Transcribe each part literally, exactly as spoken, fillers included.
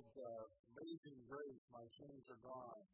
like uh, amazing grace, my sins are gone.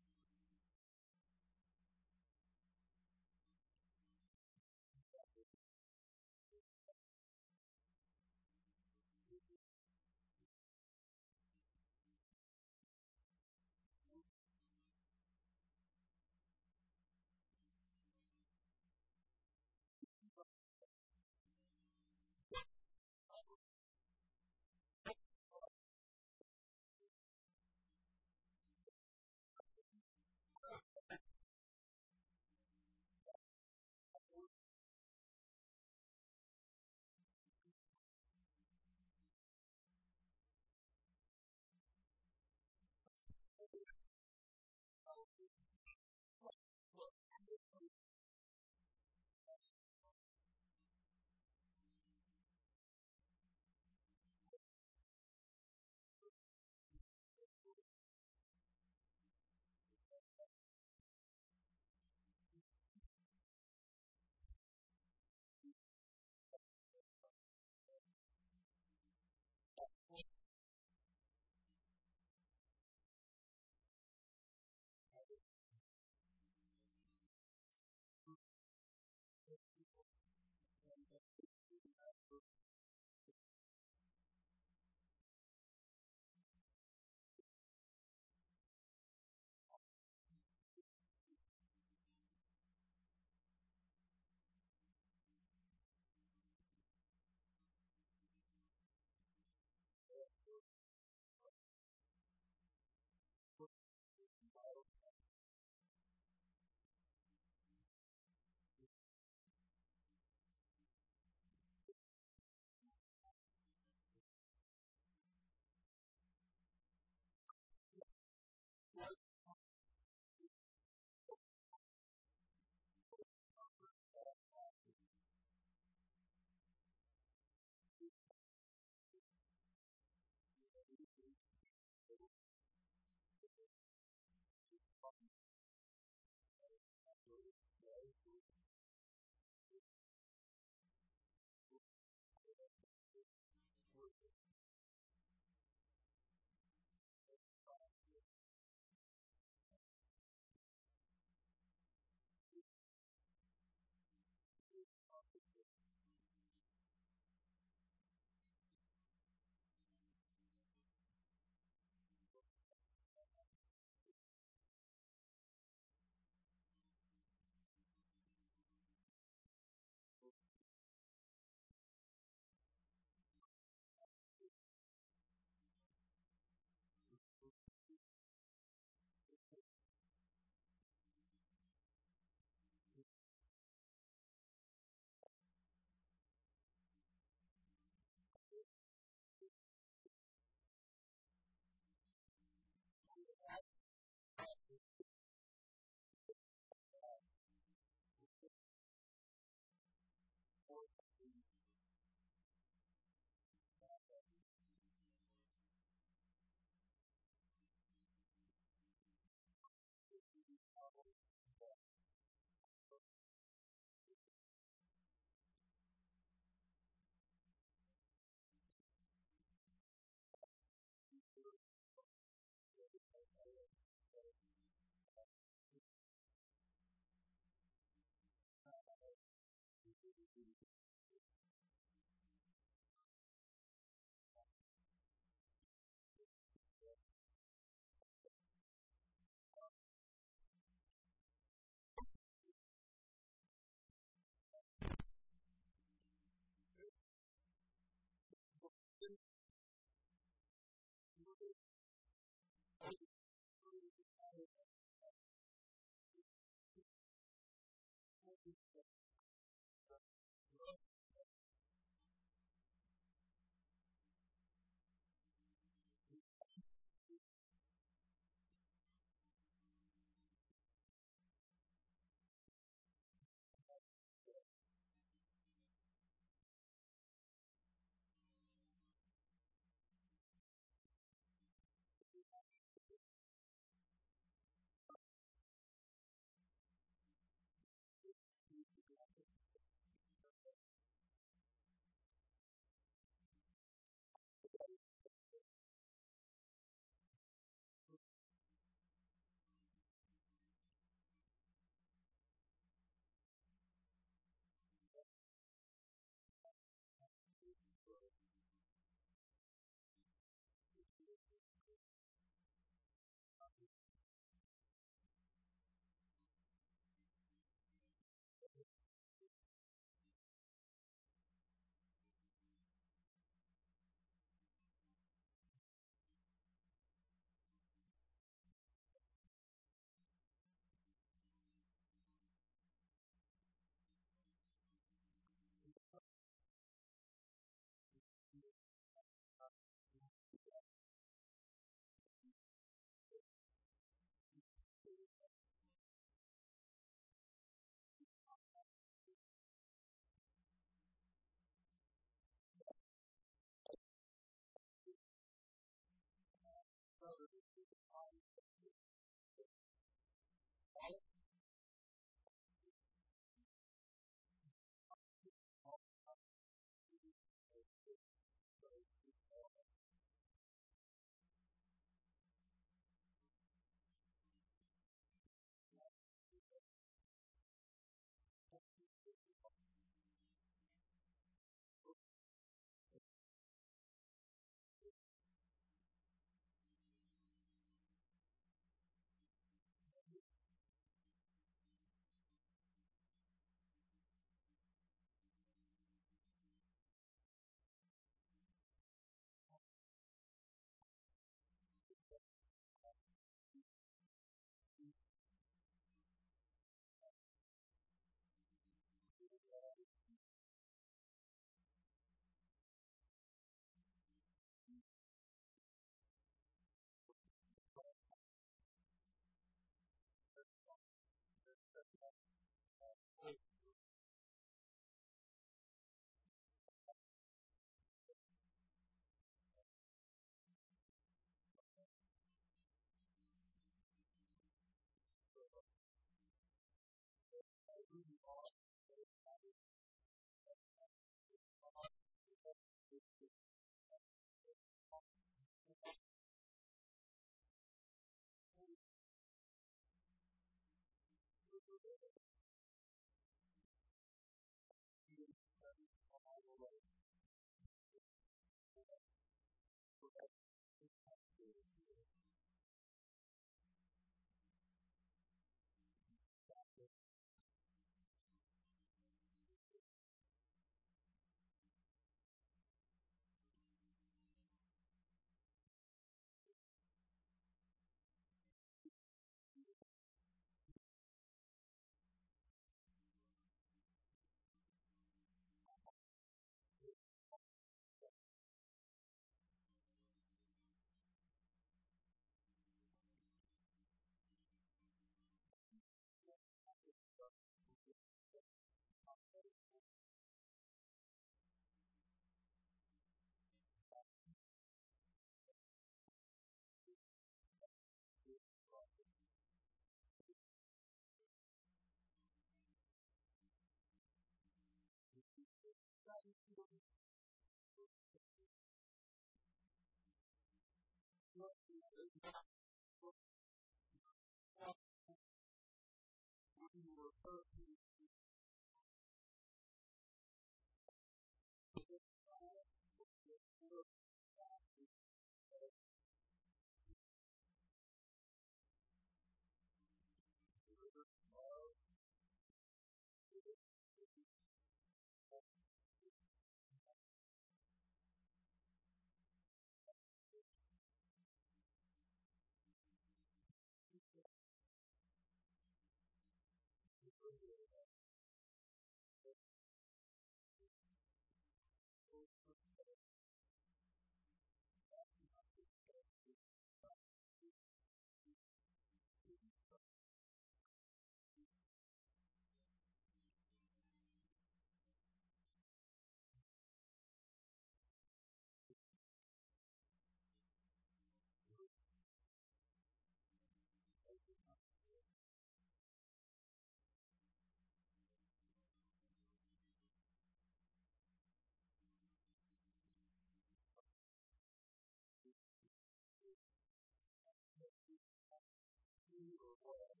you or what?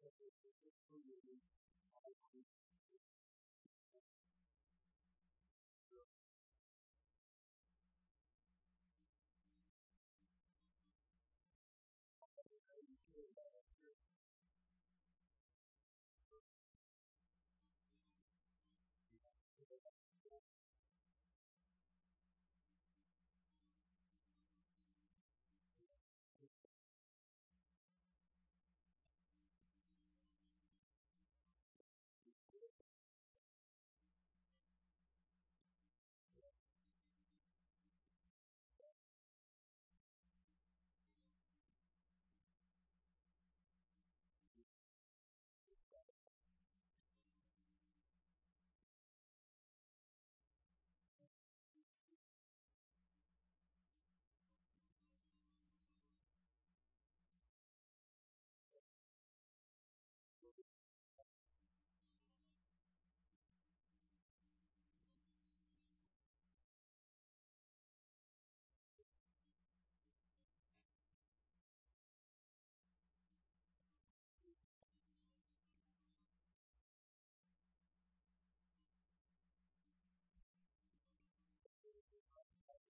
But this is the community.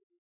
Thank you.